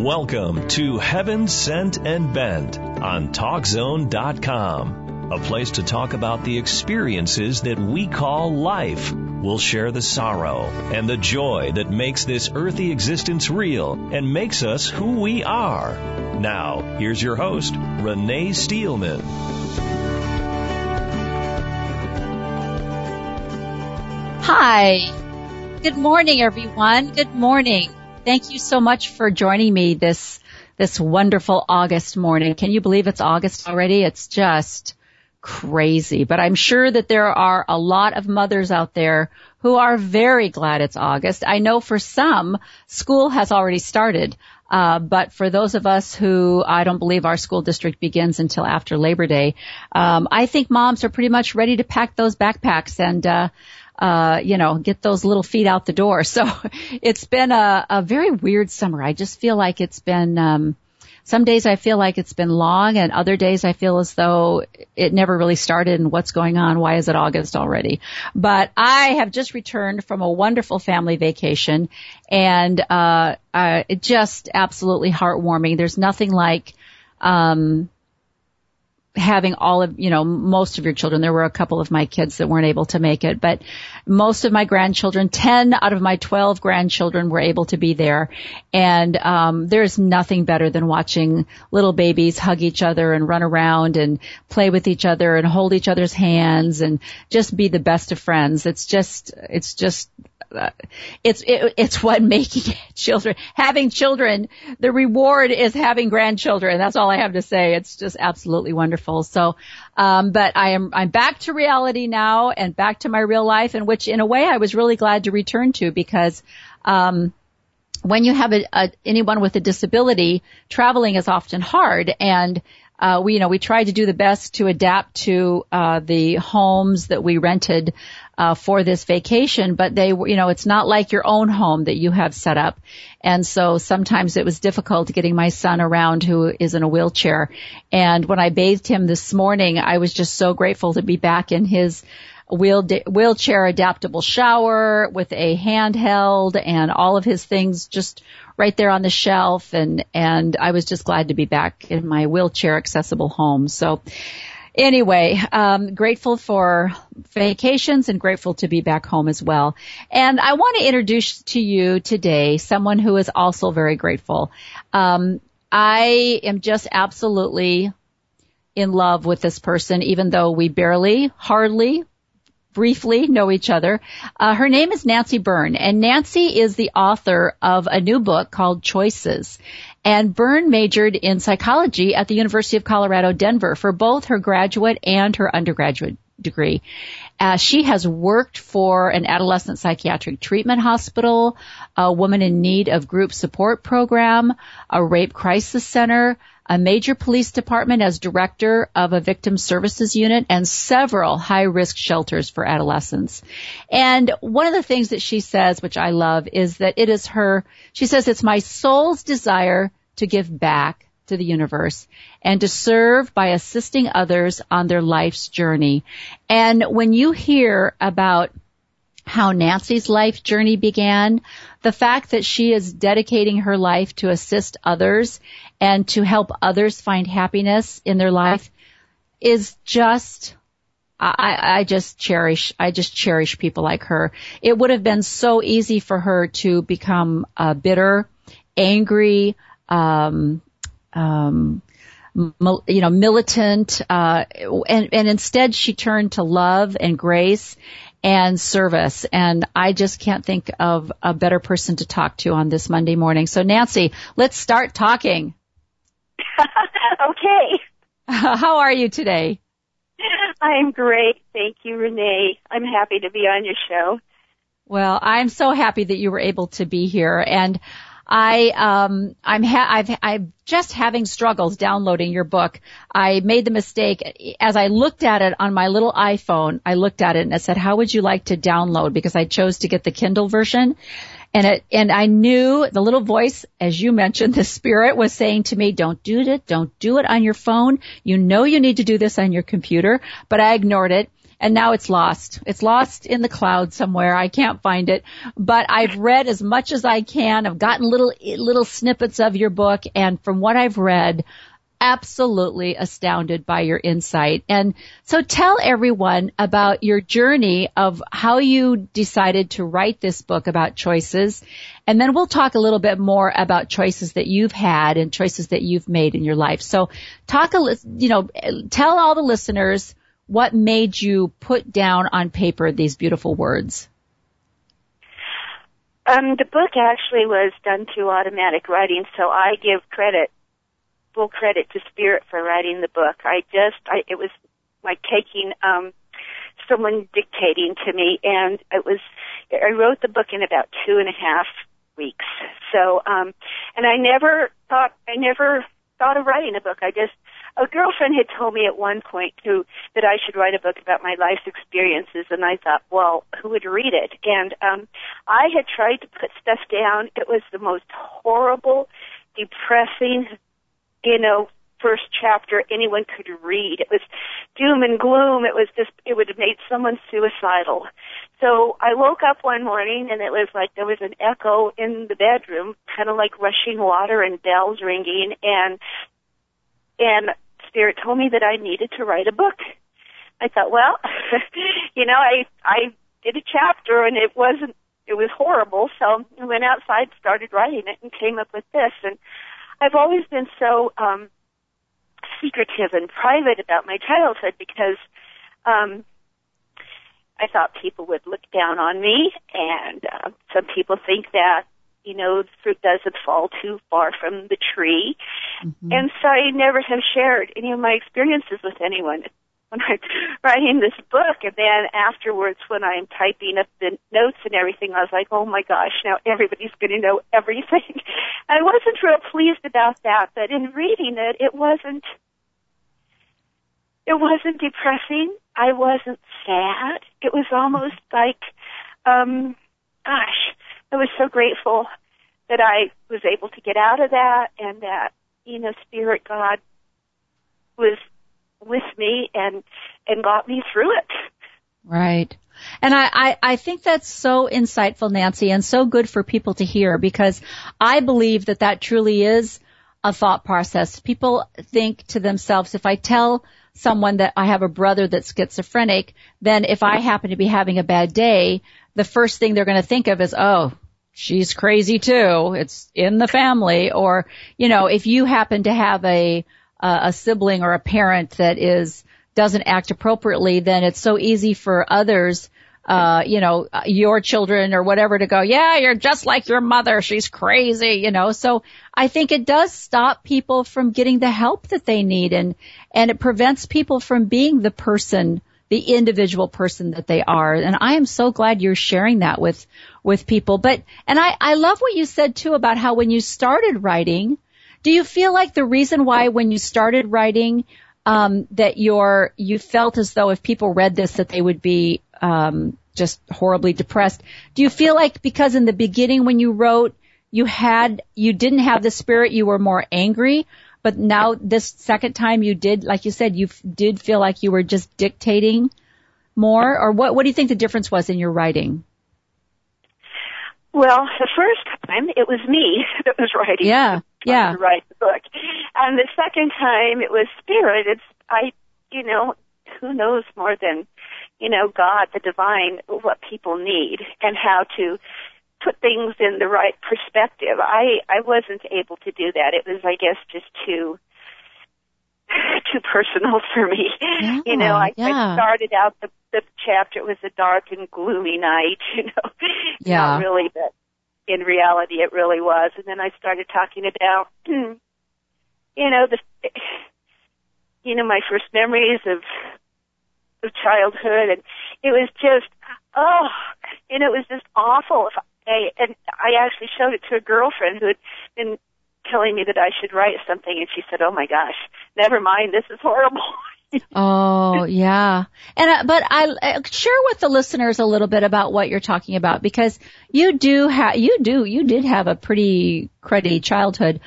Welcome to Heaven Sent and Bent on TalkZone.com, a place to talk about the experiences that we call life. We'll share the sorrow and the joy that makes this earthy existence real and makes us who we are. Now, here's your host, Renee Steelman. Hi. Good morning, everyone. Good morning. Thank you so much for joining me this wonderful August morning. Can you believe it's August already? It's just crazy. But I'm sure that there are a lot of mothers out there who are very glad it's August. I know for some, school has already started. But for those of us who, I don't believe our school district begins until after Labor Day, I think moms are pretty much ready to pack those backpacks and get those little feet out the door. So it's been a very weird summer. I just feel like it's been, some days I feel like it's been long, and other days I feel as though it never really started, and what's going on? Why is it August already? But I have just returned from a wonderful family vacation, and it's just absolutely heartwarming. There's nothing like having all of, most of your children. There were a couple of my kids that weren't able to make it, but most of my grandchildren, 10 out of my 12 grandchildren, were able to be there. And there's nothing better than watching little babies hug each other and run around and play with each other and hold each other's hands and just be the best of friends. It's what making children, having children, the reward is having grandchildren. That's all I have to say. It's just absolutely wonderful. So, but I'm back to reality now and back to my real life, in which, in a way, I was really glad to return to, because, when you have anyone with a disability, traveling is often hard, and we tried to do the best to adapt to the homes that we rented for this vacation, but they, it's not like your own home that you have set up. And so sometimes it was difficult getting my son around, who is in a wheelchair. And when I bathed him this morning, I was just so grateful to be back in his wheelchair adaptable shower with a handheld and all of his things just right there on the shelf, and I was just glad to be back in my wheelchair accessible home. So anyway, grateful for vacations and grateful to be back home as well. And I want to introduce to you today someone who is also very grateful. I am just absolutely in love with this person, even though we hardly briefly know each other. Her name is Nancy Byrne, and Nancy is the author of a new book called Choices. And Byrne majored in psychology at the University of Colorado Denver for both her graduate and her undergraduate degree. She has worked for an adolescent psychiatric treatment hospital, a woman in need of group support program, a rape crisis center, a major police department as director of a victim services unit, and several high-risk shelters for adolescents. And one of the things that she says, which I love, is that she says, it's my soul's desire to give back to the universe and to serve by assisting others on their life's journey. And when you hear about how Nancy's life journey began, the fact that she is dedicating her life to assist others and to help others find happiness in their life is just, I just cherish people like her. It would have been so easy for her to become bitter, angry, militant, and instead she turned to love and grace and service. And I just can't think of a better person to talk to on this Monday morning. So Nancy, let's start talking. Okay. How are you today? I'm great. Thank you, Renee. I'm happy to be on your show. Well, I'm so happy that you were able to be here. And I'm just having struggles downloading your book. I made the mistake, as I looked at it on my little iPhone, I looked at it and I said, how would you like to download? Because I chose to get the Kindle version. And I knew the little voice, as you mentioned, the spirit was saying to me, don't do it. Don't do it on your phone. You know you need to do this on your computer. But I ignored it. and now it's lost. It's lost in the cloud somewhere. I can't find it, but I've read as much as I can. I've gotten little snippets of your book, and from what I've read, absolutely astounded by your insight. And so tell everyone about your journey of how you decided to write this book about choices. And then we'll talk a little bit more about choices that you've had and choices that you've made in your life. So tell all the listeners what made you put down on paper these beautiful words. The book actually was done through automatic writing, so I give full credit to Spirit for writing the book. It was like taking someone dictating to me, and I wrote the book in about 2.5 weeks. So, and I never thought of writing a book. A girlfriend had told me at one point that I should write a book about my life's experiences, and I thought, well, who would read it? And I had tried to put stuff down. It was the most horrible, depressing, first chapter anyone could read. It was doom and gloom. It was just, it would have made someone suicidal. So I woke up one morning, and it was like there was an echo in the bedroom, kind of like rushing water and bells ringing, and Spirit told me that I needed to write a book. I thought, well, I did a chapter, and it was horrible, so I went outside, started writing it, and came up with this. And I've always been so secretive and private about my childhood because I thought people would look down on me, and some people think that, the fruit doesn't fall too far from the tree. Mm-hmm. And so I never have shared any of my experiences with anyone when I'm writing this book. And then afterwards, when I'm typing up the notes and everything, I was like, oh my gosh, now everybody's going to know everything. I wasn't real pleased about that, but in reading it, it wasn't depressing. I wasn't sad. It was almost like, gosh, I was so grateful that I was able to get out of that, and that, Spirit God was with me and got me through it. Right. And I think that's so insightful, Nancy, and so good for people to hear, because I believe that truly is a thought process. People think to themselves, if I tell someone that I have a brother that's schizophrenic, then if I happen to be having a bad day, the first thing they're going to think of is, oh, she's crazy too. It's in the family. Or, if you happen to have a sibling or a parent that doesn't act appropriately, then it's so easy for others, your children or whatever, to go, yeah, you're just like your mother. She's crazy, So I think it does stop people from getting the help that they need, and it prevents people from being the individual person that they are. And I am so glad you're sharing that with people. But, and I love what you said too about how when you started writing, do you feel like the reason why when you started writing, that you felt as though if people read this that they would be just horribly depressed? Do you feel like because in the beginning when you wrote, you didn't have the spirit, you were more angry, but now this second time you did, like you said, you did feel like you were just dictating more? Or what do you think the difference was in your writing? Well, the first time it was me that was writing. Yeah. To write the book, and the second time it was Spirit. Who knows more than God, the divine, what people need and how to put things in the right perspective. I wasn't able to do that. It was, I guess, just too personal for me. Yeah, I started out the chapter, it was a dark and gloomy night, Yeah. Not really, but in reality it really was. And then I started talking about, my first memories of childhood, and it was just, it was just awful. And I actually showed it to a girlfriend who had been telling me that I should write something, and she said, oh my gosh, never mind, this is horrible. Oh, yeah. And but I share with the listeners a little bit about what you're talking about, because you did have a pretty cruddy childhood.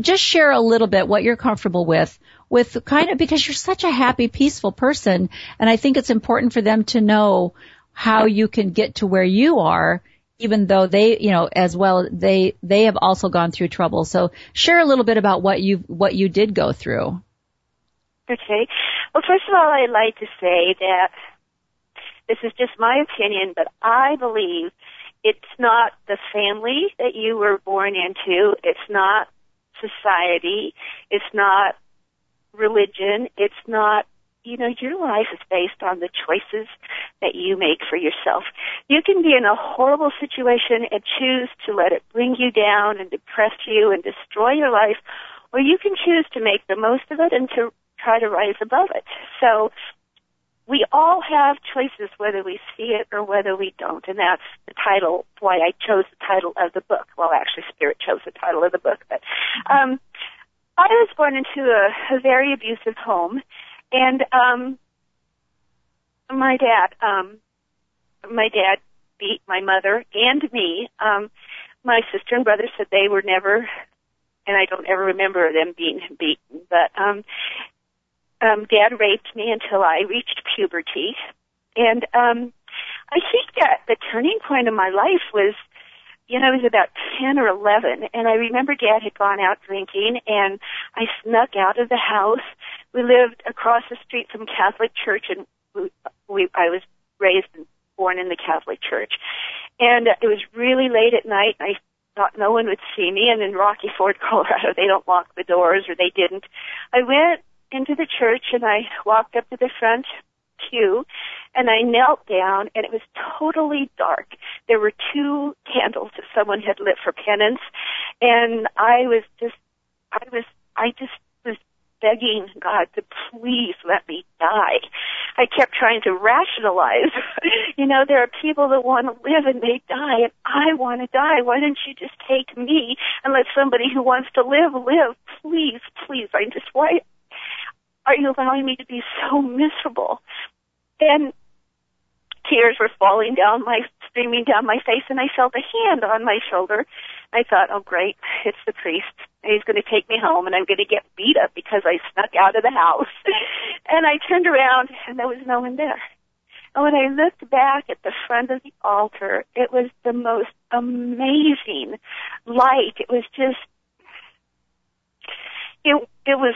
Just share a little bit what you're comfortable with with kind of, because you're such a happy, peaceful person, and I think it's important for them to know how you can get to where you are, even though they, you know, as well, they have also gone through trouble. So share a little bit about what you did go through. Okay. Well, first of all, I'd like to say that this is just my opinion, but I believe it's not the family that you were born into. It's not society. It's not religion. It's not, you know, your life is based on the choices that you make for yourself. You can be in a horrible situation and choose to let it bring you down and depress you and destroy your life, or you can choose to make the most of it and to try to rise above it. So we all have choices, whether we see it or whether we don't, and that's the title, why I chose the title of the book. Well, actually, Spirit chose the title of the book. But I was born into a very abusive home, and my dad beat my mother and me. My sister and brother said they were never, and I don't ever remember them being beaten, but Dad raped me until I reached puberty, and I think that the turning point of my life was, you know, I was about 10 or 11, and I remember Dad had gone out drinking, and I snuck out of the house. We lived across the street from Catholic Church, and I was raised and born in the Catholic Church, and it was really late at night, and I thought no one would see me, and in Rocky Ford, Colorado, they don't lock the doors, or they didn't. I went into the church, and I walked up to the front pew, and I knelt down, and it was totally dark. There were two candles that someone had lit for penance, and I was begging God to please let me die. I kept trying to rationalize. You know, there are people that want to live and they die, and I want to die. Why don't you just take me and let somebody who wants to live? Please, please. Why are you allowing me to be so miserable? And tears were streaming down my face, and I felt a hand on my shoulder. I thought, oh, great, it's the priest. He's going to take me home, and I'm going to get beat up because I snuck out of the house. And I turned around, and there was no one there. And when I looked back at the front of the altar, it was the most amazing light. It was just, it was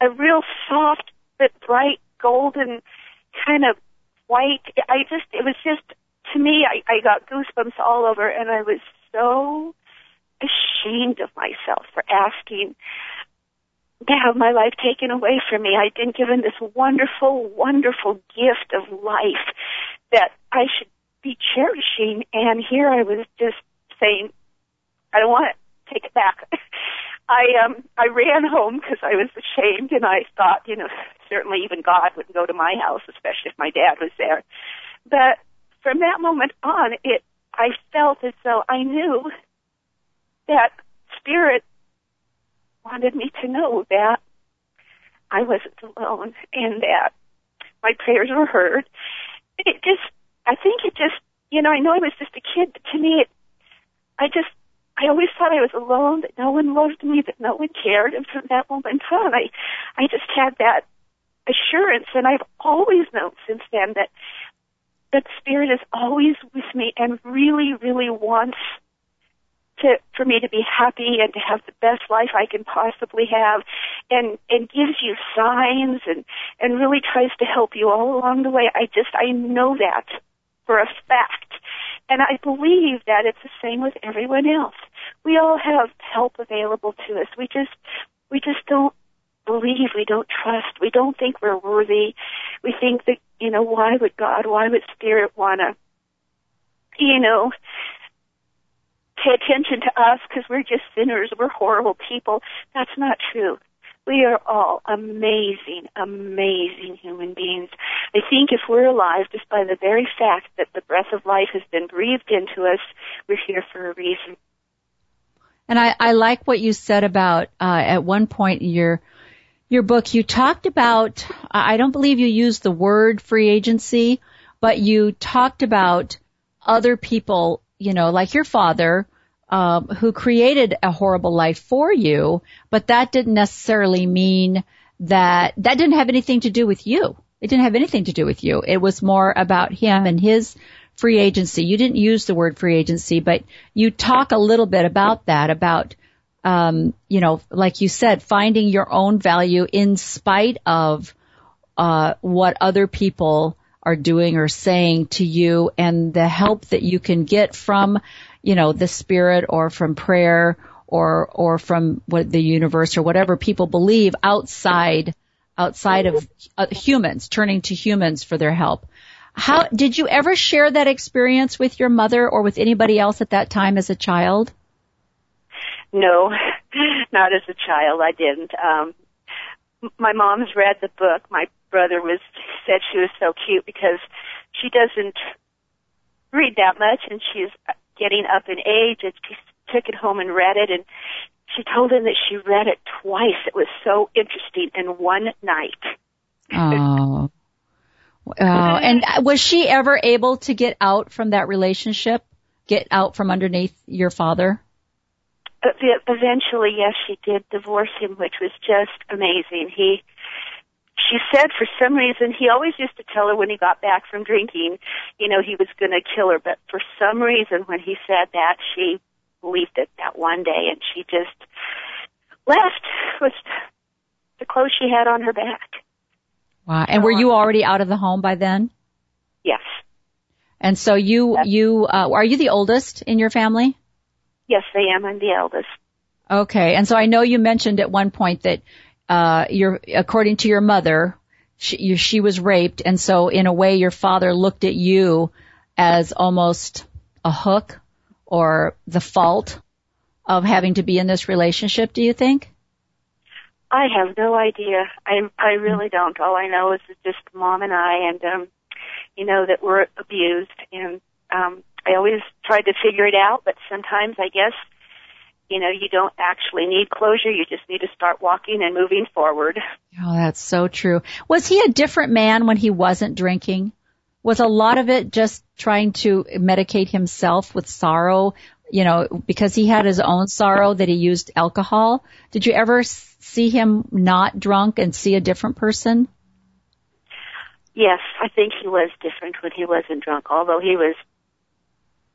a real soft, but bright, golden, kind of white. It was just, to me, I got goosebumps all over, and I was so ashamed of myself for asking to have my life taken away from me. I'd been given this wonderful, wonderful gift of life that I should be cherishing, and here I was just saying, I don't want it, take it back. I ran home because I was ashamed, and I thought, you know, certainly even God wouldn't go to my house, especially if my dad was there. But from that moment on, I felt as though I knew that Spirit wanted me to know that I wasn't alone and that my prayers were heard. I know I was just a kid, but to me, I always thought I was alone, that no one loved me, that no one cared. And from that moment on, I just had that assurance. And I've always known since then that Spirit is always with me and really, really wants for me to be happy and to have the best life I can possibly have, and gives you signs and really tries to help you all along the way. I know that for a fact. And I believe that it's the same with everyone else. We all have help available to us. We just don't believe, we don't trust, we don't think we're worthy. We think that, you know, why would Spirit want to, you know, pay attention to us because we're just sinners, we're horrible people. That's not true. We are all amazing, amazing human beings. I think if we're alive, just by the very fact that the breath of life has been breathed into us, we're here for a reason. And I like what you said about, at one point in your book, you talked about, I don't believe you used the word free agency, but you talked about other people, you know, like your father, who created a horrible life for you, but that didn't necessarily mean that didn't have anything to do with you. It didn't have anything to do with you. It was more about him and his free agency. You didn't use the word free agency, but you talk a little bit about that, about, you know, like you said, finding your own value in spite of what other people are doing or saying to you, and the help that you can get from, you know, the spirit or from prayer or from what the universe or whatever people believe outside of humans, turning to humans for their help. How did you ever share that experience with your mother or with anybody else at that time as a child? No, not as a child. I didn't. My mom's read the book. My brother said she was so cute because she doesn't read that much, and she's getting up in age. And she took it home and read it, and she told him that she read it twice. It was so interesting in one night. Oh. Oh, and was she ever able to get out from that relationship, get out from underneath your father? Eventually, yes, she did divorce him, which was just amazing. She said for some reason, he always used to tell her when he got back from drinking, you know, he was going to kill her. But for some reason, when he said that, she believed it that one day, and she just left with the clothes she had on her back. Wow. And were you already out of the home by then? Yes. And so you are you the oldest in your family? Yes, I am. I'm the eldest. Okay. And so I know you mentioned at one point that according to your mother, she was raped, and so in a way your father looked at you as almost a hook or the fault of having to be in this relationship, do you think? I have no idea. I really don't. All I know is just Mom and I, and you know, that we're abused, and I always tried to figure it out, but sometimes I guess, you know, you don't actually need closure. You just need to start walking and moving forward. Oh, that's so true. Was he a different man when he wasn't drinking? Was a lot of it just trying to medicate himself with sorrow, you know, because he had his own sorrow that he used alcohol? Did you ever see him not drunk and see a different person? Yes, I think he was different when he wasn't drunk, although he was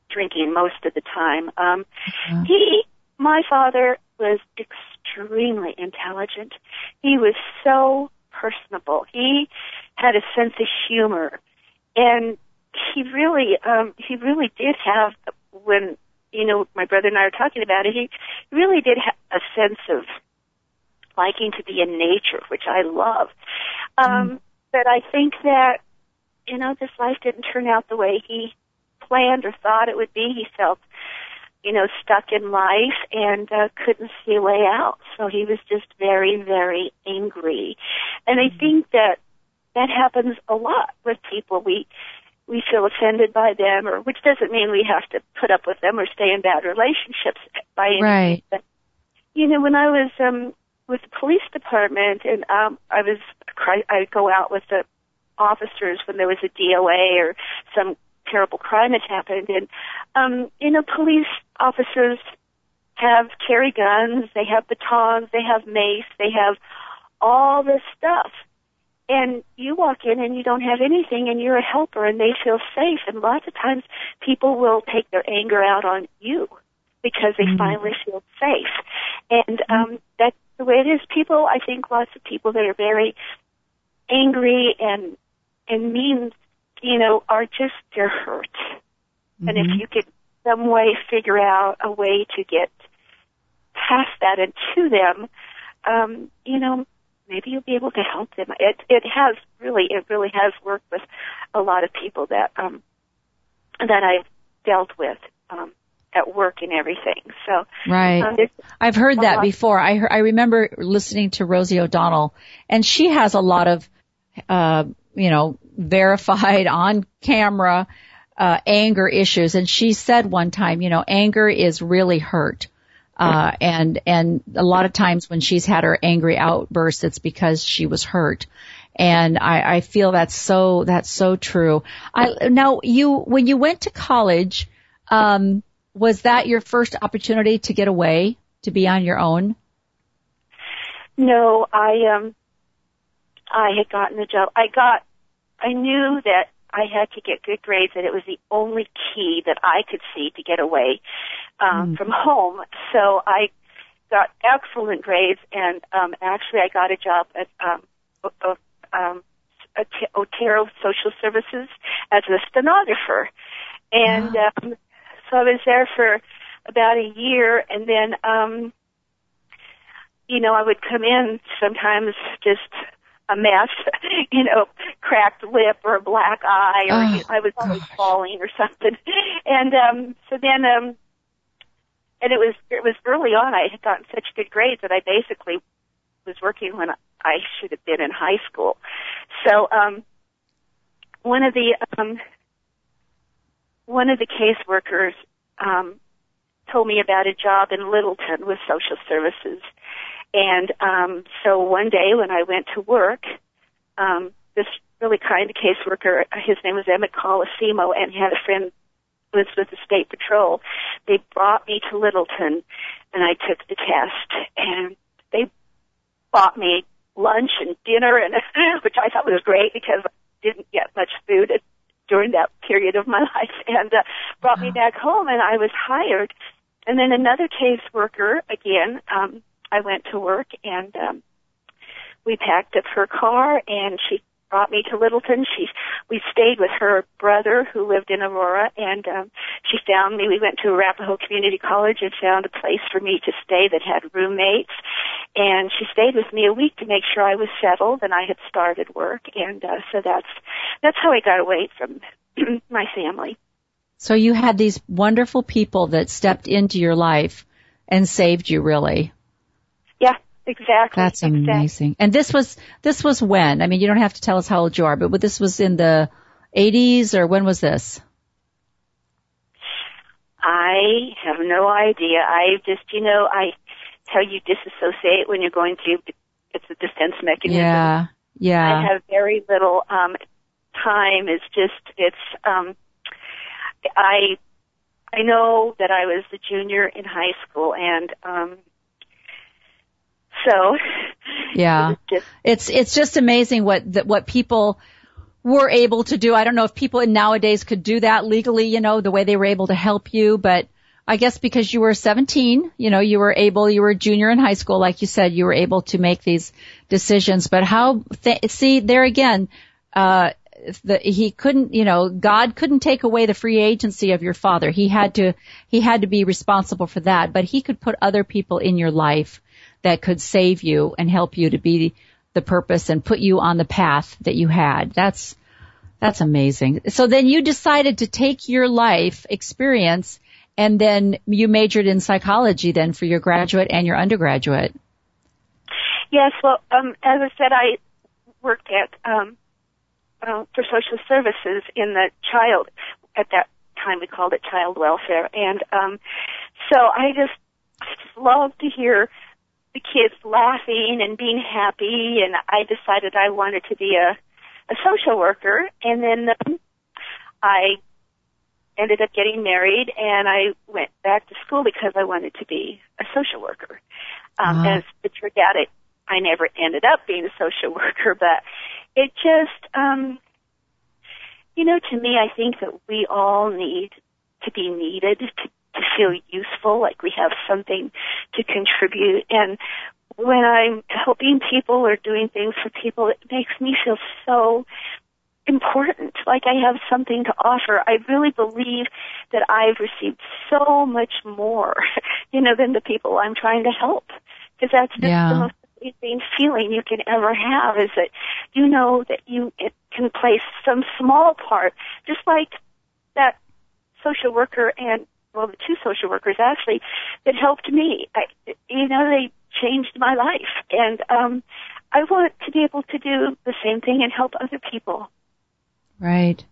drinking most of the time. My father was extremely intelligent. He was so personable. He had a sense of humor, and he really did have, when, you know, my brother and I are talking about it, he really did have a sense of liking to be in nature, which I love. But I think that, you know, this life didn't turn out the way he planned or thought it would be. He felt, you know, stuck in life and couldn't see a way out. So he was just very, very angry. And I think that happens a lot with people. We feel offended by them, or which doesn't mean we have to put up with them or stay in bad relationships by any means. But, you know, when I was with the police department, and I'd go out with the officers when there was a DOA or some terrible crime had happened, and you know, police officers carry guns, they have batons, they have mace, they have all this stuff, and you walk in and you don't have anything, and you're a helper, and they feel safe, and lots of times people will take their anger out on you because they finally feel safe, and that's the way it is. People, I think, lots of people that are very angry and mean, you know, are just, they're hurt. And if you could some way figure out a way to get past that and to them, you know, maybe you'll be able to help them. It really has worked with a lot of people that I've dealt with at work and everything. So right, I've heard that before. I remember listening to Rosie O'Donnell, and she has a lot of you know, verified on camera anger issues, and she said one time, you know, anger is really hurt, and a lot of times when she's had her angry outbursts, it's because she was hurt, and I feel that's so true. Now, when you went to college, was that your first opportunity to get away, to be on your own? No, I I had gotten the job. I knew that I had to get good grades, and it was the only key that I could see to get away from home. So I got excellent grades, and actually I got a job at Otero Social Services as a stenographer. And so I was there for about a year, and then, you know, I would come in sometimes just a mess, you know, cracked lip or a black eye, or I was always falling or something. And so then, and it was early on. I had gotten such good grades that I basically was working when I should have been in high school. So one of the caseworkers told me about a job in Littleton with social services. And so one day when I went to work, this really kind caseworker, his name was Emmett Colisimo, and he had a friend who was with the State Patrol. They brought me to Littleton, and I took the test, and they bought me lunch and dinner, and which I thought was great because I didn't get much food during that period of my life, and brought me back home, and I was hired. And then another caseworker, again, I went to work, and we packed up her car, and she brought me to Littleton. We stayed with her brother who lived in Aurora, and she found me. We went to Arapahoe Community College and found a place for me to stay that had roommates, and she stayed with me a week to make sure I was settled and I had started work, and so that's how I got away from my family. So you had these wonderful people that stepped into your life and saved you, really. Yeah, exactly. That's amazing. Exactly. And this was when? I mean, you don't have to tell us how old you are, but this was in the 80s, or when was this? I have no idea. I just, you know, I tell you disassociate when you're going through, it's a defense mechanism. Yeah, yeah. I have very little time. It's just, I know that I was the junior in high school, and so, yeah, it's just amazing what people were able to do. I don't know if people nowadays could do that legally, you know, the way they were able to help you. But I guess because you were 17, you know, you were a junior in high school, like you said, you were able to make these decisions. But see, there again, he couldn't, you know, God couldn't take away the free agency of your father. He had to be responsible for that, but he could put other people in your life that could save you and help you to be the purpose and put you on the path that you had. That's amazing. So then you decided to take your life experience, and then you majored in psychology then for your graduate and your undergraduate. Yes. Well, as I said, I worked at, for social services in the child, at that time we called it child welfare. And, so I just love to hear the kids laughing and being happy, and I decided I wanted to be a social worker. And then I ended up getting married, and I went back to school because I wanted to be a social worker. As it turned out, I never ended up being a social worker, but it just, you know, to me, I think that we all need to be needed, to feel useful, like we have something to contribute. And when I'm helping people or doing things for people, it makes me feel so important, like I have something to offer. I really believe that I've received so much more, you know, than the people I'm trying to help, because that's just the most amazing feeling you can ever have, is that you know that you can play some small part, just like that social worker the two social workers, actually, that helped me. You know, they changed my life. And I want to be able to do the same thing and help other people. Right.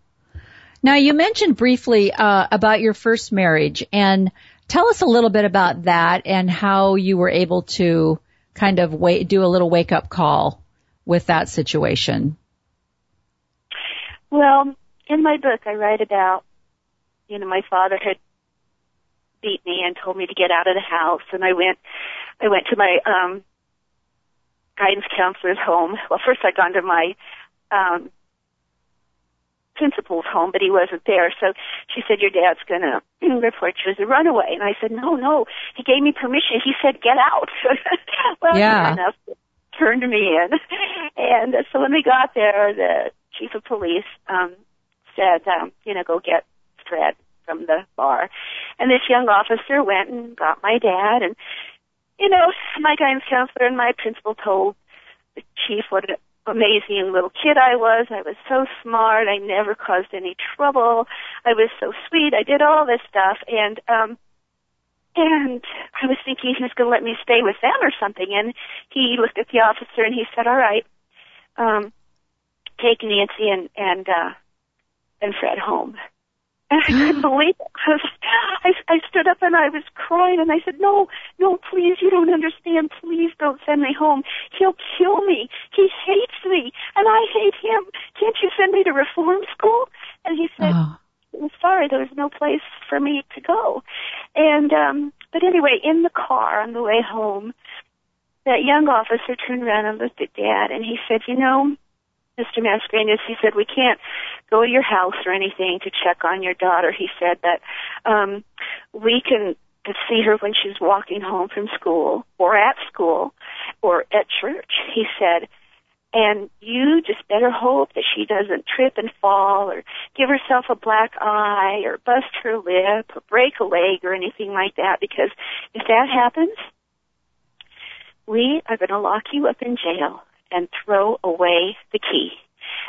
Now, you mentioned briefly about your first marriage. And tell us a little bit about that and how you were able to kind of do a little wake-up call with that situation. Well, in my book, I write about, you know, my father had beat me and told me to get out of the house, and I went to my guidance counselor's home. Well, first I'd gone to my principal's home, but he wasn't there. So she said, your dad's going to report you as a runaway. And I said, no. He gave me permission. He said, get out. Well, yeah. Enough, turned me in. And so when we got there, the chief of police said, go get Fred from the bar. And this young officer went and got my dad. And, my guidance counselor and my principal told the chief what an amazing little kid I was. I was so smart. I never caused any trouble. I was so sweet. I did all this stuff. And I was thinking he was going to let me stay with them or something. And he looked at the officer and he said, all right, take Nancy and Fred home. And I couldn't believe it. I stood up and I was crying and I said, no, please, you don't understand. Please don't send me home. He'll kill me. He hates me and I hate him. Can't you send me to reform school? And he said, I'm sorry, there was no place for me to go. And, but anyway, in the car on the way home, that young officer turned around and looked at Dad and he said, Mr. Mascarenhas, he said, we can't go to your house or anything to check on your daughter. He said that we can see her when she's walking home from school or at church, he said. And you just better hope that she doesn't trip and fall or give herself a black eye or bust her lip or break a leg or anything like that, because if that happens, we are going to lock you up in jail and throw away the key.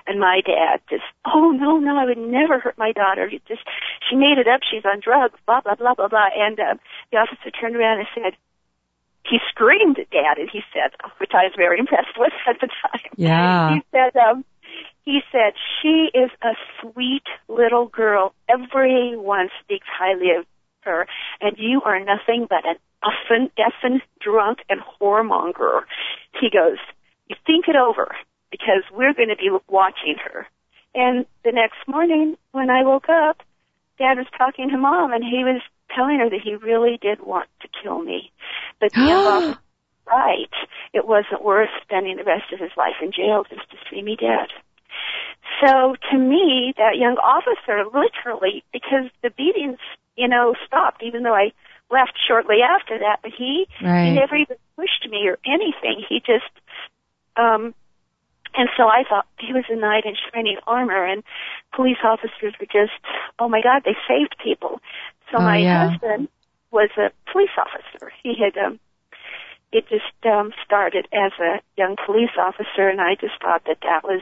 And my dad just, no, I would never hurt my daughter. She made it up. She's on drugs, blah, blah, blah, blah, blah. And the officer turned around and said, he screamed at Dad, and he said, which I was very impressed with at the time. Yeah. He said, she is a sweet little girl. Everyone speaks highly of her, and you are nothing but an effing drunk and whoremonger. He goes, you think it over, because we're going to be watching her. And the next morning, when I woke up, Dad was talking to Mom, and he was telling her that he really did want to kill me. But the officer, right, it wasn't worth spending the rest of his life in jail just to see me dead. So to me, that young officer literally, because the beatings, stopped, even though I left shortly after that, but he never even pushed me or anything. He just... and so I thought he was a knight in shining armor, and police officers were just, oh my God, they saved people. So my husband was a police officer. He had, started as a young police officer, and I just thought that was,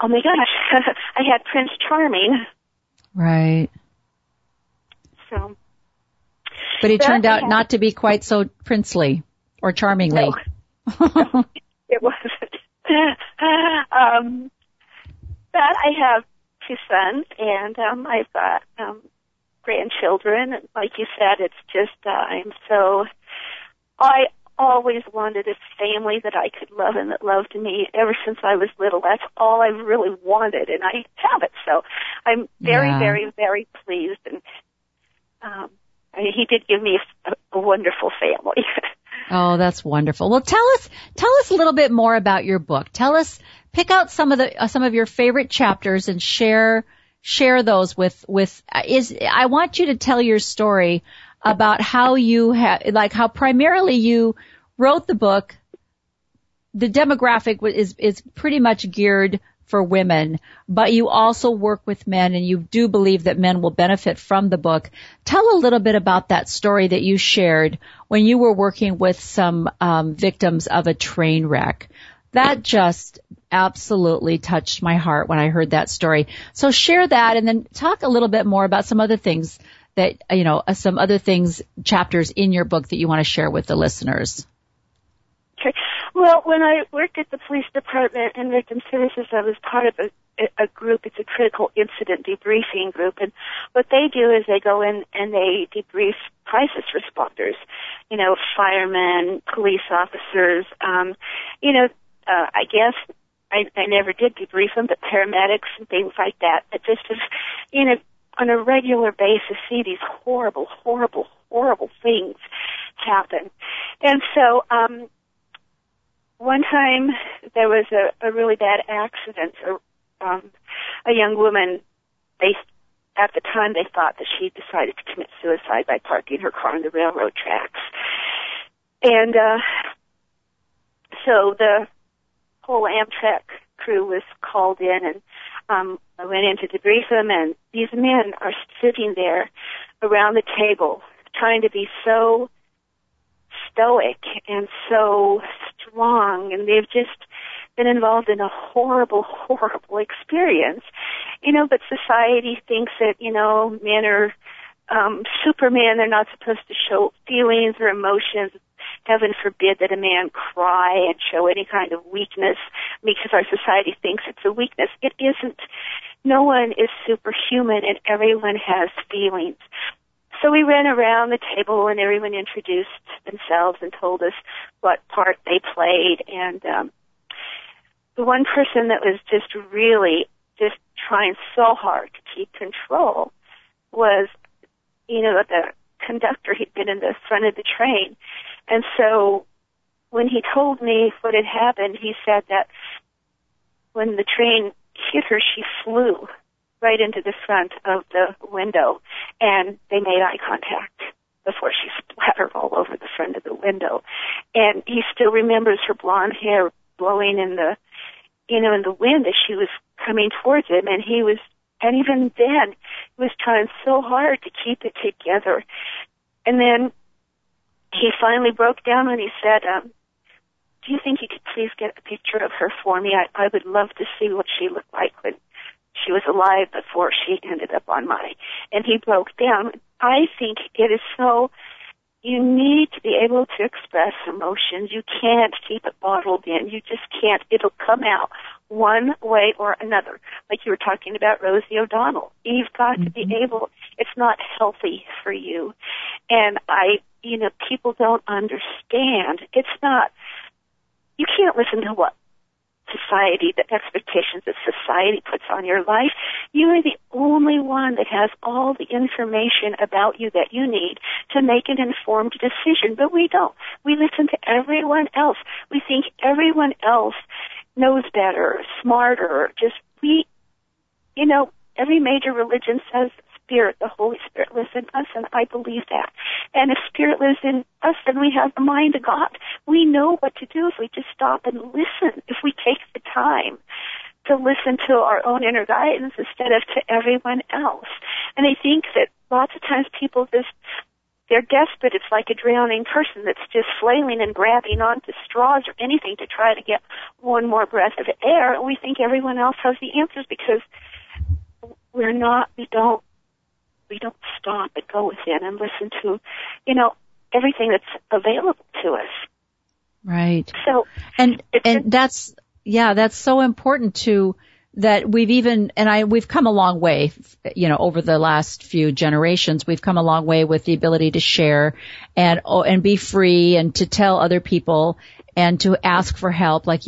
oh my gosh, I had Prince Charming. Right. So. But it turned out not to be quite so princely or charmingly. No. It wasn't. But I have two sons, and I've got grandchildren. Like you said, it's just I always wanted a family that I could love and that loved me ever since I was little. That's all I really wanted, and I have it. So I'm very, very, very pleased. And he did give me a wonderful family. Oh, that's wonderful. Well, tell us a little bit more about your book. Tell us, pick out some of your favorite chapters and share those with I want you to tell your story about how you how primarily you wrote the book. The demographic is pretty much geared for women, but you also work with men, and you do believe that men will benefit from the book. Tell a little bit about that story that you shared when you were working with some victims of a train wreck. That just absolutely touched my heart when I heard that story. So share that, and then talk a little bit more about some other things that, some other things, chapters in your book that you want to share with the listeners. Okay. Well, when I worked at the police department and victim services, I was part of a group. It's a critical incident debriefing group. And what they do is they go in and they debrief crisis responders, firemen, police officers. I guess I never did debrief them, but paramedics and things like that. But just as, on a regular basis, see these horrible, horrible, horrible things happen. And so one time there was a really bad accident. A young woman, at the time they thought that she decided to commit suicide by parking her car on the railroad tracks. And so the whole Amtrak crew was called in, and I went in to debrief them, and these men are sitting there around the table trying to be so stoic and so strong, and they've just been involved in a horrible, horrible experience. You know, but society thinks that, you know, men are Superman. They're not supposed to show feelings or emotions. Heaven forbid that a man cry and show any kind of weakness, because our society thinks it's a weakness. It isn't. No one is superhuman, and everyone has feelings. So we ran around the table, and everyone introduced themselves and told us what part they played. And the one person that was just really just trying so hard to keep control was, you know, the conductor. He'd been in the front of the train. And so when he told me what had happened, he said that when the train hit her, she flew right into the front of the window, and they made eye contact before she splattered all over the front of the window. And he still remembers her blonde hair blowing in the, you know, in the wind as she was coming towards him, and he was, and even then, he was trying so hard to keep it together. And then he finally broke down when he said, do you think you could please get a picture of her for me? I would love to see what she looked like when she was alive before she ended up on mine. And he broke down. I think it is so, you need to be able to express emotions. You can't keep it bottled in. You just can't. It'll come out one way or another. Like you were talking about Rosie O'Donnell. You've got to be able, it's not healthy for you. And you know, people don't understand. It's not, you can't listen to what society, the expectations that society puts on your life. You are the only one that has all the information about you that you need to make an informed decision, but we don't. We listen to everyone else. We think everyone else knows better, smarter, just we, you know, every major religion says Spirit, the Holy Spirit lives in us, and I believe that. And if Spirit lives in us, then we have the mind of God. We know what to do if we just stop and listen, if we take the time to listen to our own inner guidance instead of to everyone else. And I think that lots of times people just, they're desperate. It's like a drowning person that's just flailing and grabbing onto straws or anything to try to get one more breath of air. And we think everyone else has the answers because we don't stop and go within and listen to, you know, everything that's available to us. Right. So, and that's, yeah, that's so important too, that we've even, and we've come a long way, you know, over the last few generations, we've come a long way with the ability to share and be free and to tell other people and to ask for help. Like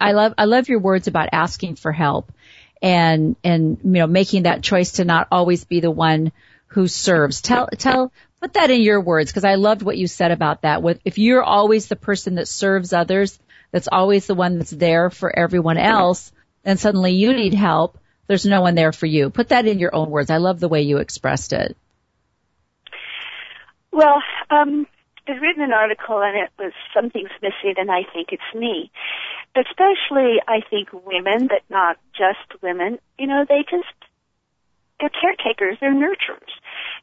I love your words about asking for help. And, you know, making that choice to not always be the one who serves. Put that in your words, because I loved what you said about that. If you're always the person that serves others, that's always the one that's there for everyone else, and suddenly you need help, there's no one there for you. Put that in your own words. I love the way you expressed it. Well, I've written an article, and it was something's missing, and I think it's me. Especially, I think, women, but not just women. You know, they're caretakers, they're nurturers.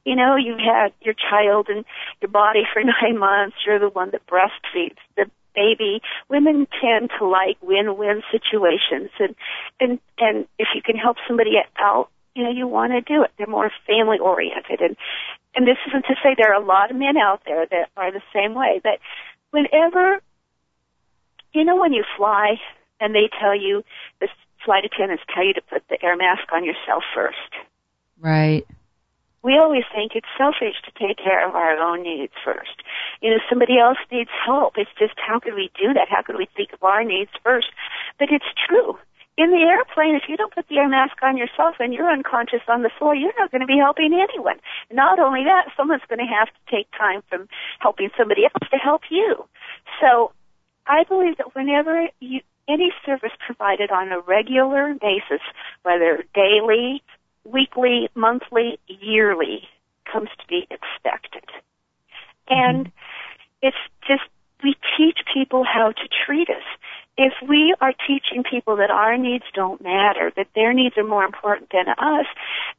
You know, you've had your child in your body for 9 months, you're the one that breastfeeds the baby. Women tend to like win-win situations, and if you can help somebody out, you know, you want to do it. They're more family-oriented, and this isn't to say there are a lot of men out there that are the same way, but whenever, you know, when you fly and they tell you, the flight attendants tell you to put the air mask on yourself first. Right. We always think it's selfish to take care of our own needs first. You know, somebody else needs help. It's just, how could we do that? How could we think of our needs first? But it's true. In the airplane, if you don't put the air mask on yourself and you're unconscious on the floor, you're not going to be helping anyone. Not only that, someone's going to have to take time from helping somebody else to help you. So I believe that whenever any service provided on a regular basis, whether daily, weekly, monthly, yearly, comes to be expected. And it's just, we teach people how to treat us. If we are teaching people that our needs don't matter, that their needs are more important than us,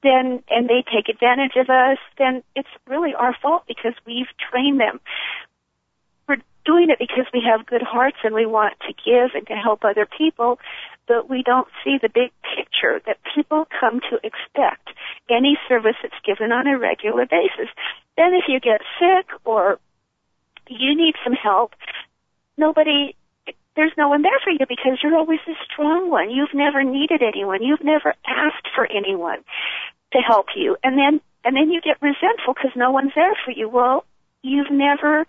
then, and they take advantage of us, then it's really our fault because we've trained them. We're doing it because we have good hearts and we want to give and to help other people, but we don't see the big picture that people come to expect any service that's given on a regular basis. Then if you get sick or you need some help, there's no one there for you because you're always the strong one. You've never needed anyone. You've never asked for anyone to help you. And then you get resentful because no one's there for you. Well, you've never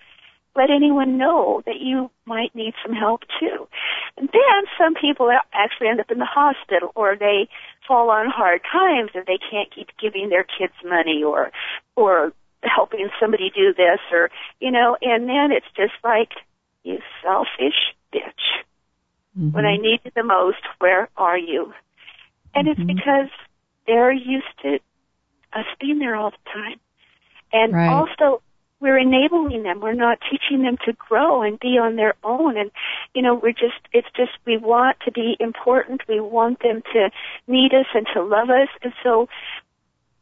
let anyone know that you might need some help too. And then some people actually end up in the hospital, or they fall on hard times and they can't keep giving their kids money or helping somebody do this, or, you know, and then it's just like, you selfish bitch. Mm-hmm. When I need you the most, where are you? And mm-hmm. It's because they're used to us being there all the time. And right. Also, we're enabling them. We're not teaching them to grow and be on their own. And, you know, we want to be important. We want them to need us and to love us. And so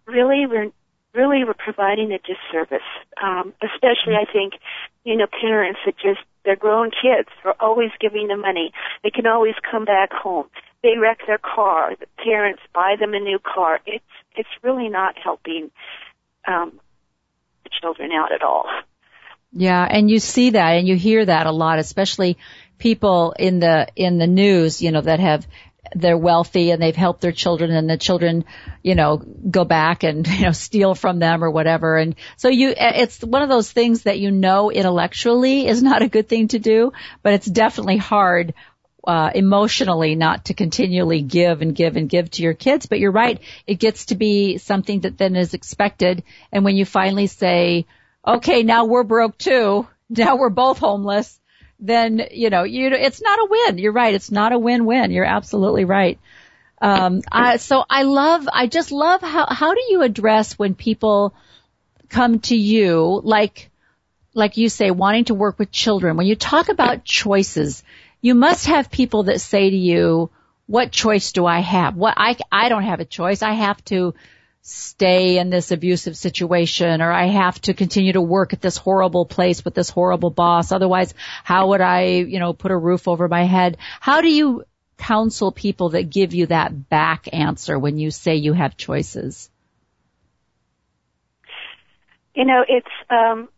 we're providing a disservice, especially, I think, you know, parents that just, they're grown kids. We're always giving them money. They can always come back home. They wreck their car. The parents buy them a new car. It's really not helping the children out at all. Yeah, and you see that and you hear that a lot, especially people in the news, you know, that have... they're wealthy and they've helped their children, and the children, you know, go back and, you know, steal from them or whatever. And so it's one of those things that, you know, intellectually is not a good thing to do, but it's definitely hard, emotionally, not to continually give and give and give to your kids. But you're right. It gets to be something that then is expected. And when you finally say, okay, now we're broke too. Now we're both homeless. Then, you know, it's not a win. You're right. It's not a win-win. You're absolutely right. I just love how do you address when people come to you, like you say, wanting to work with children? When you talk about choices, you must have people that say to you, what choice do I have? I don't have a choice. I have to stay in this abusive situation, or I have to continue to work at this horrible place with this horrible boss. Otherwise, how would I, you know, put a roof over my head? How do you counsel people that give you that back answer when you say you have choices? You know, it's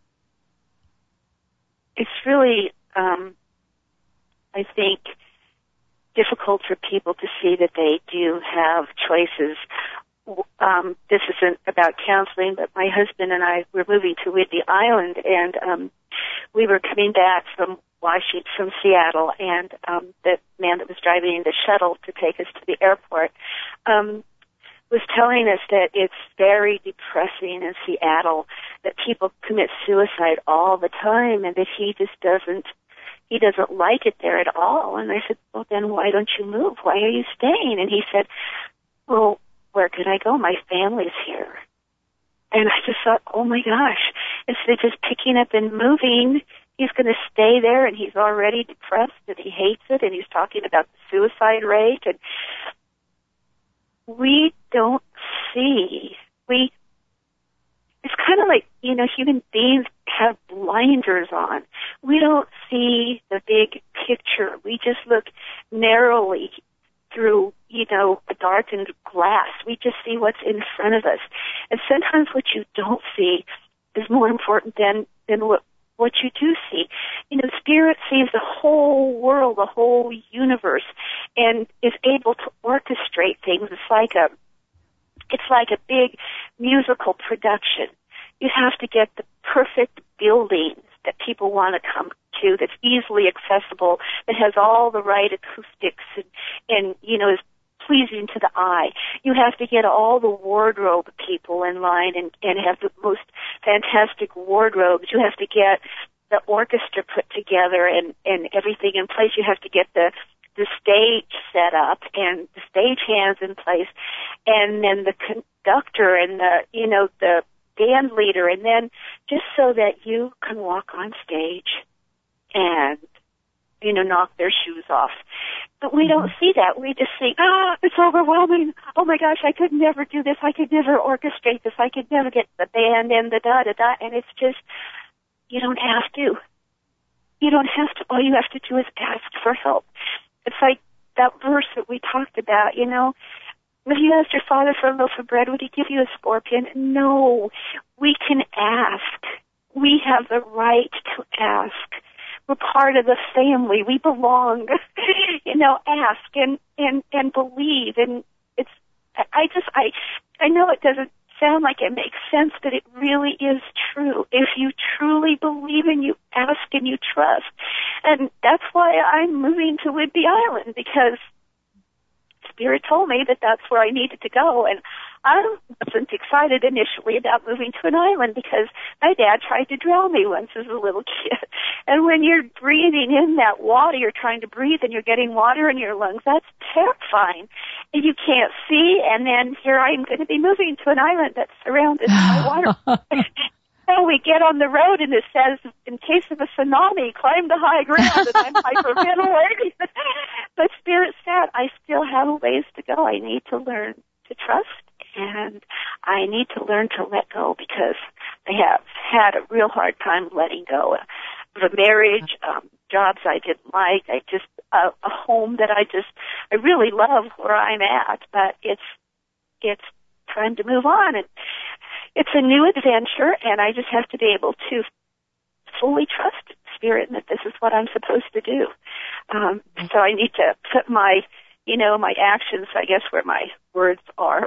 really, I think, difficult for people to see that they do have choices. This isn't about counseling, but my husband and I were moving to Whidbey Island, and we were coming back from Seattle, and the man that was driving the shuttle to take us to the airport was telling us that it's very depressing in Seattle, that people commit suicide all the time, and that he doesn't like it there at all. And I said, well, then why don't you move? Why are you staying? And he said, well, where could I go? My family's here. And I just thought, oh, my gosh. Instead of just picking up and moving, he's going to stay there, and he's already depressed, and he hates it, and he's talking about the suicide rate. And we don't see. It's kind of like, you know, human beings have blinders on. We don't see the big picture. We just look narrowly through, you know, a darkened glass. We just see what's in front of us. And sometimes what you don't see is more important than what you do see. You know, Spirit sees the whole world, the whole universe, and is able to orchestrate things. It's like a big musical production. You have to get the perfect building that people want to come to, that's easily accessible, that has all the right acoustics and you know, is pleasing to the eye. You have to get all the wardrobe people in line and have the most fantastic wardrobes. You have to get the orchestra put together and everything in place. You have to get the stage set up and the stage hands in place, and then the conductor and the band leader, and then just so that you can walk on stage and, knock their shoes off. But we don't see that. We just see, it's overwhelming. Oh, my gosh, I could never do this. I could never orchestrate this. I could never get the band and the da-da-da. And it's just, you don't have to. You don't have to. All you have to do is ask for help. It's like that verse that we talked about, if you asked your father for a loaf of bread, would he give you a scorpion? No. We can ask. We have the right to ask. We're part of the family. We belong. Ask and believe. And it's, I know it doesn't sound like it makes sense, but it really is true. If you truly believe and you ask and you trust. And that's why I'm moving to Whidbey Island, because Spirit told me that that's where I needed to go, and I wasn't excited initially about moving to an island because my dad tried to drown me once as a little kid. And when you're breathing in that water, you're trying to breathe and you're getting water in your lungs, that's terrifying. And you can't see, and then here I'm going to be moving to an island that's surrounded by water. So we get on the road and it says, in case of a tsunami, climb the high ground, and I'm hyperventilating. But Spirit said, I still have a ways to go. I need to learn to trust, and I need to learn to let go, because I have had a real hard time letting go of a marriage, jobs I didn't like, a home that I really love where I'm at, but it's time to move on. And it's a new adventure, and I just have to be able to fully trust Spirit that this is what I'm supposed to do. So I need to put my, my actions, I guess, where my words are.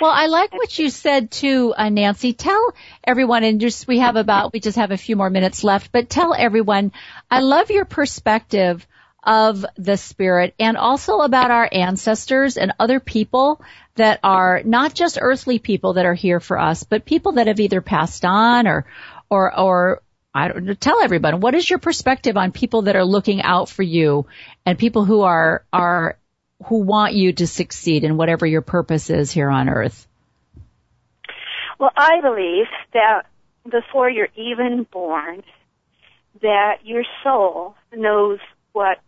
Well, I like what you said too, Nancy. Tell everyone, and we just have a few more minutes left, but tell everyone, I love your perspective of the Spirit, and also about our ancestors and other people that are not just earthly people that are here for us, but people that have either passed on or I don't know. Tell everybody, what is your perspective on people that are looking out for you and people who are who want you to succeed in whatever your purpose is here on earth? Well, I believe that before you're even born, that your soul knows what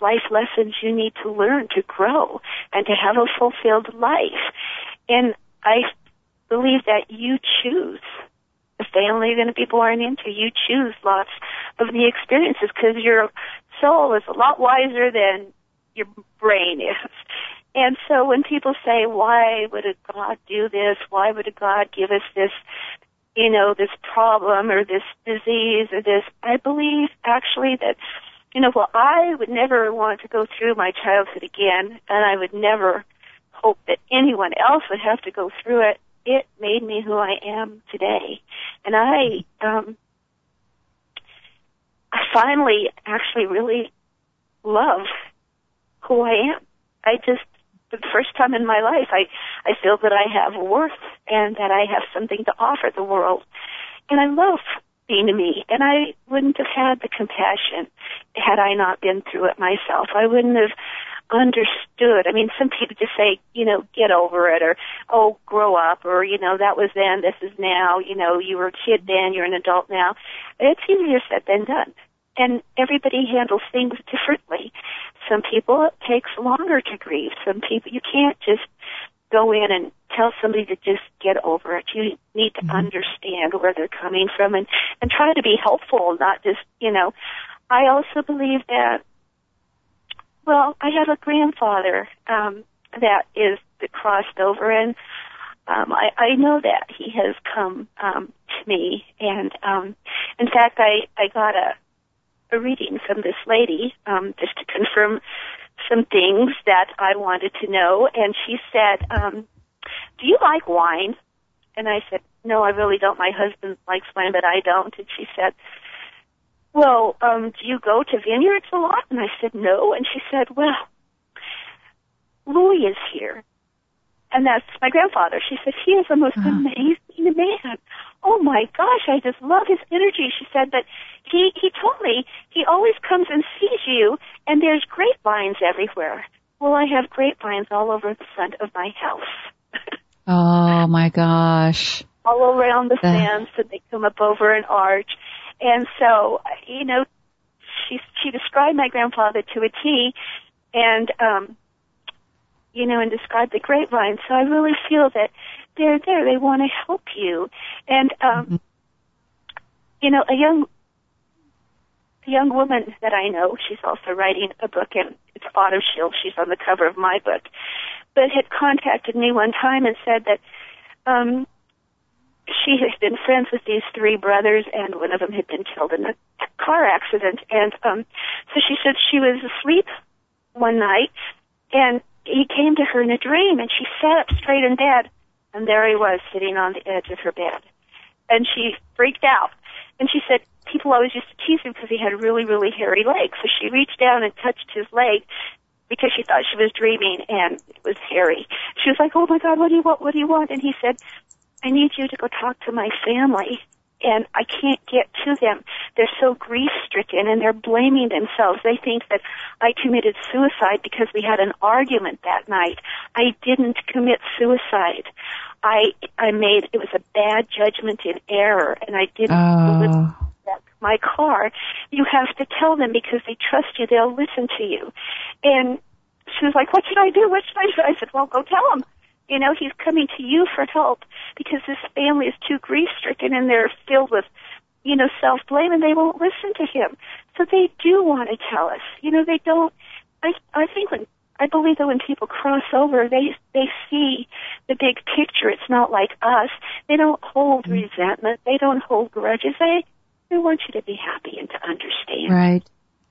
life lessons you need to learn to grow and to have a fulfilled life. And I believe that you choose the family you're going to be born into. You choose lots of the experiences, because your soul is a lot wiser than your brain is. And so when people say, why would a God do this? Why would a God give us this, this problem or this disease or this, I believe actually that, I would never want to go through my childhood again, and I would never hope that anyone else would have to go through it. It made me who I am today. And I finally actually really love who I am. The first time in my life, I feel that I have worth and that I have something to offer the world. And I love being me, and I wouldn't have had the compassion had I not been through it myself. I wouldn't have understood. I mean, some people just say, get over it, or, oh, grow up, or, that was then, this is now, you were a kid then, you're an adult now. It's easier said than done. And everybody handles things differently. Some people, it takes longer to grieve. Some people, you can't just go in and tell somebody to just get over it. You need to understand where they're coming from and try to be helpful, not just, I also believe that, well, I have a grandfather that is crossed over, and I know that he has come to me. And in fact, I got a reading from this lady just to confirm some things that I wanted to know. And she said, do you like wine? And I said, no, I really don't. My husband likes wine, but I don't. And she said, well, do you go to vineyards a lot? And I said, no. And she said, well, Louis is here. And that's my grandfather. She said, he is the most amazing man. Oh, my my gosh, I just love his energy. She said, but he told me he always comes and sees you, and there's grapevines everywhere. Well, I have grapevines all over the front of my house. Oh, my gosh. All around the fence, and they come up over an arch. And so, you know, she described my grandfather to a T, and, you know, and described the grapevine. So I really feel that they're there. They want to help you. And, you know, a young woman that I know, she's also writing a book, and it's Autumn Shield. She's on the cover of my book, but had contacted me one time and said that she had been friends with these three brothers, and one of them had been killed in a car accident. And so she said she was asleep one night, and he came to her in a dream, and she sat up straight in bed, and there he was sitting on the edge of her bed. And she freaked out, and she said, people always used to tease him because he had really, really hairy legs. So she reached down and touched his leg because she thought she was dreaming, and it was hairy. She was like, oh, my God, what do you want? What do you want? And he said, I need you to go talk to my family, and I can't get to them. They're so grief-stricken, and they're blaming themselves. They think that I committed suicide because we had an argument that night. I didn't commit suicide. I made, it was a bad judgment in error, and I didn't my car. You have to tell them because they trust you. They'll listen to you. And she was like, what should I do? What should I do? I said, well, go tell him. You know, he's coming to you for help because this family is too grief-stricken, and they're filled with, you know, self-blame, and they won't listen to him. So they do want to tell us. You know, they don't, I think when, I believe that when people cross over, they see the big picture. It's not like us. They don't hold resentment. They don't hold grudges. They want you to be happy and to understand. Right,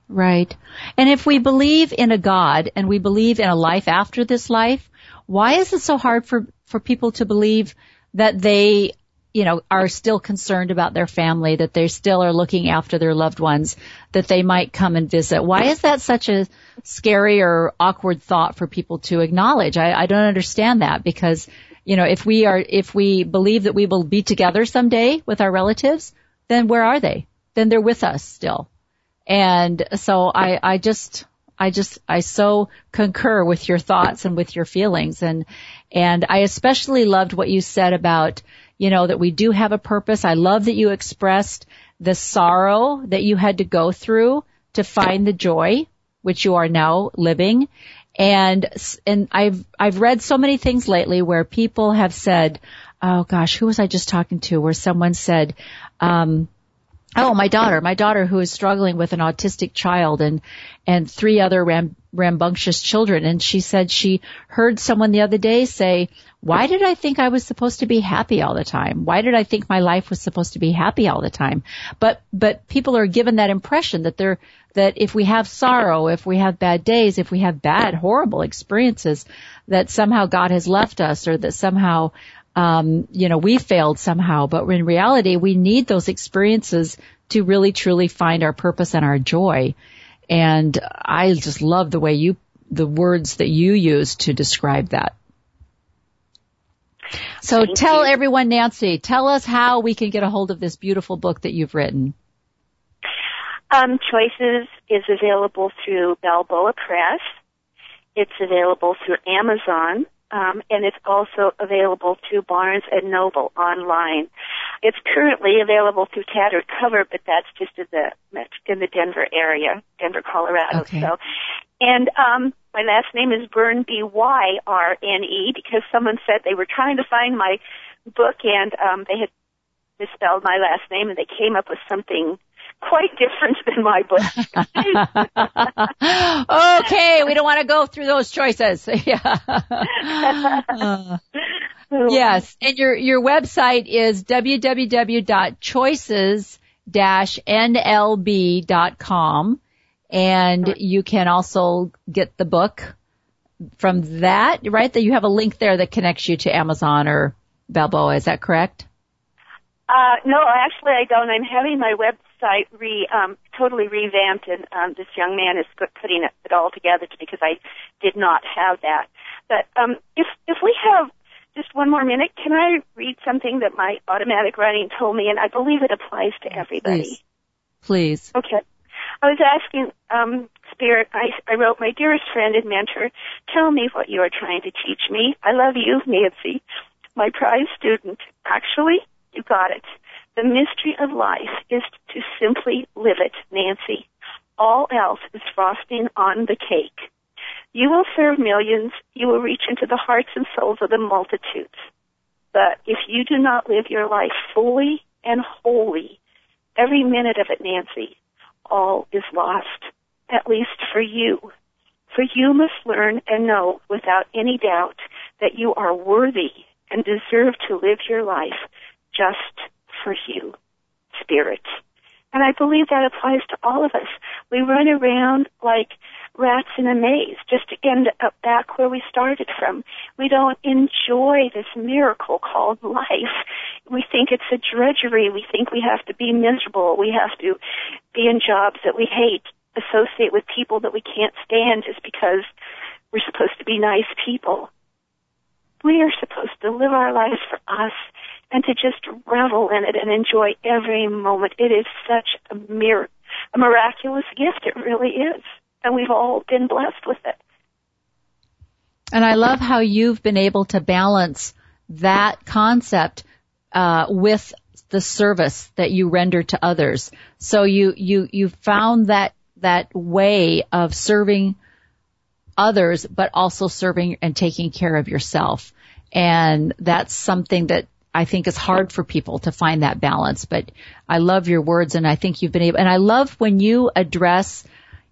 right. And if we believe in a God and we believe in a life after this life, why is it so hard for people to believe that they, you know, are still concerned about their family, that they still are looking after their loved ones, that they might come and visit? Why is that such a scary or awkward thought for people to acknowledge? I don't understand that because, you know, if we believe that we will be together someday with our relatives, then where are they? Then they're with us still. And so I so concur with your thoughts and with your feelings. And I especially loved what you said about, you know, that we do have a purpose. I love that you expressed the sorrow that you had to go through to find the joy, which you are now living. And I've read so many things lately where people have said, oh gosh, who was I just talking to? Where someone said, oh, my daughter who is struggling with an autistic child and three other rambunctious children. And she said she heard someone the other day say, why did I think I was supposed to be happy all the time? Why did I think my life was supposed to be happy all the time? But people are given that impression that that if we have sorrow, if we have bad days, if we have bad, horrible experiences, that somehow God has left us, or that somehow you know, we failed somehow. But in reality, we need those experiences to really, truly find our purpose and our joy. And I just love the way the words that you use to describe that. So tell everyone, Nancy, tell us how we can get a hold of this beautiful book that you've written. Choices is available through Balboa Press. It's available through Amazon. And it's also available to Barnes and Noble online. It's currently available through Tattered Cover, but that's just in the Denver area, Denver, Colorado. Okay. So, and my last name is Byrne, Byrne, because someone said they were trying to find my book, and they had misspelled my last name, and they came up with something quite different than my book. Okay, we don't want to go through those choices. Yeah. Yes, and your website is www.choices-nlb.com, and you can also get the book from that, right? That you have a link there that connects you to Amazon or Balboa, is that correct? No, actually I don't. I'm having my website totally revamped, and this young man is putting it all together because I did not have that. But if we have Just one more minute. Can I read something that my automatic writing told me, and I believe it applies to everybody? Please. Okay. I was asking Spirit, I wrote, "My dearest friend and mentor, tell me what you are trying to teach me. I love you, Nancy, my prized student. Actually, you got it. The mystery of life is to simply live it, Nancy. All else is frosting on the cake. You will serve millions. You will reach into the hearts and souls of the multitudes. But if you do not live your life fully and wholly, every minute of it, Nancy, all is lost, at least for you. For you must learn and know without any doubt that you are worthy and deserve to live your life just for you, Spirit." And I believe that applies to all of us. We run around like rats in a maze just to end up back where we started from. We don't enjoy this miracle called life. We think it's a drudgery. We think we have to be miserable. We have to be in jobs that we hate, associate with people that we can't stand just because we're supposed to be nice people. We are supposed to live our lives for us and to just revel in it and enjoy every moment. It is such a miraculous gift. It really is. And we've all been blessed with it. And I love how you've been able to balance that concept with the service that you render to others. So you found that way of serving others, but also serving and taking care of yourself. And that's something that I think is hard for people to find, that balance. But I love your words, and I think you've been able, and I love when you address,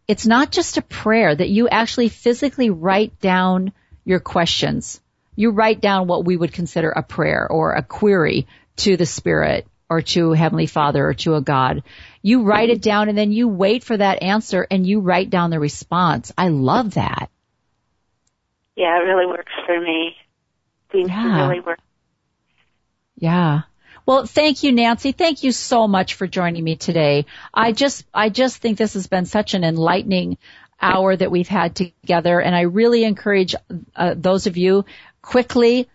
it's not just a prayer, that you actually physically write down your questions. You write down what we would consider a prayer or a query to the Spirit or to Heavenly Father or to a God. You write it down, and then you wait for that answer, and you write down the response. I love that. Yeah, it really works for me. It really works. Yeah. Well, thank you, Nancy. Thank you so much for joining me today. I just think this has been such an enlightening hour that we've had together, and I really encourage those of you quickly,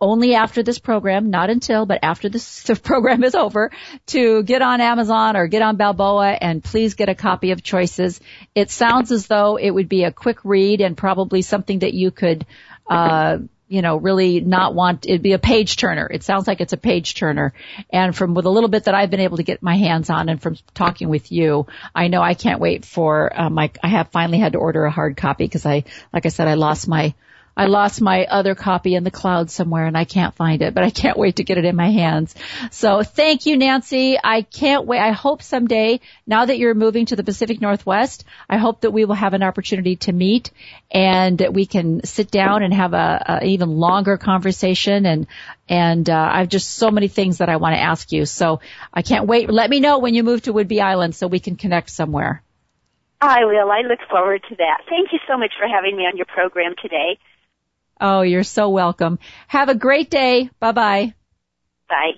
only after this program, not until, but after this program is over, to get on Amazon or get on Balboa and please get a copy of Choices. It sounds as though it would be a quick read and probably something that you could really not want. It'd be a page turner. It sounds like it's a page turner. And from with a little bit that I've been able to get my hands on and from talking with you, I know I can't wait for I have finally had to order a hard copy because I lost my other copy in the cloud somewhere and I can't find it, but I can't wait to get it in my hands. So thank you, Nancy. I can't wait. I hope someday, now that you're moving to the Pacific Northwest, I hope that we will have an opportunity to meet and that we can sit down and have a even longer conversation. And I've just so many things that I want to ask you. So I can't wait. Let me know when you move to Whidbey Island so we can connect somewhere. I will. I look forward to that. Thank you so much for having me on your program today. Oh, you're so welcome. Have a great day. Bye-bye. Bye.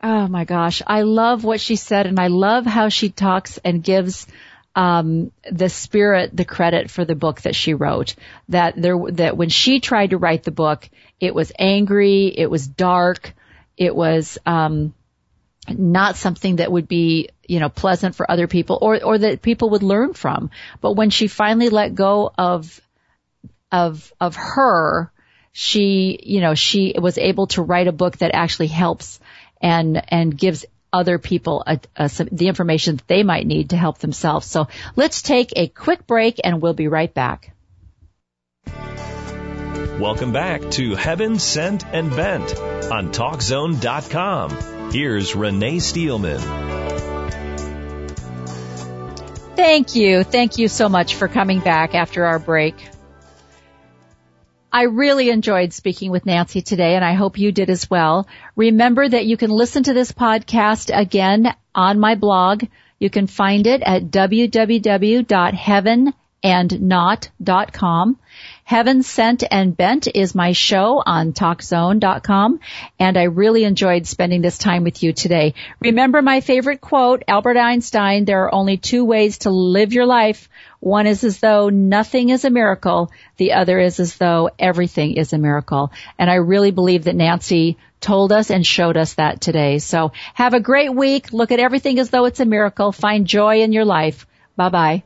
Oh, my gosh. I love what she said, and I love how she talks and gives the Spirit the credit for the book that she wrote, that when she tried to write the book, it was angry, it was dark, it was not something that would be pleasant for other people or that people would learn from. But when she finally let go of her, she was able to write a book that actually helps and gives other people the information that they might need to help themselves. So let's take a quick break and we'll be right back. Welcome back to Heaven Sent and Bent on TalkZone.com. Here's Renee Steelman. Thank you. Thank you so much for coming back after our break. I really enjoyed speaking with Nancy today, and I hope you did as well. Remember that you can listen to this podcast again on my blog. You can find it at www.heavenandnot.com. Heaven Sent and Bent is my show on TalkZone.com, and I really enjoyed spending this time with you today. Remember my favorite quote, Albert Einstein, there are only two ways to live your life. One is as though nothing is a miracle. The other is as though everything is a miracle. And I really believe that Nancy told us and showed us that today. So have a great week. Look at everything as though it's a miracle. Find joy in your life. Bye-bye.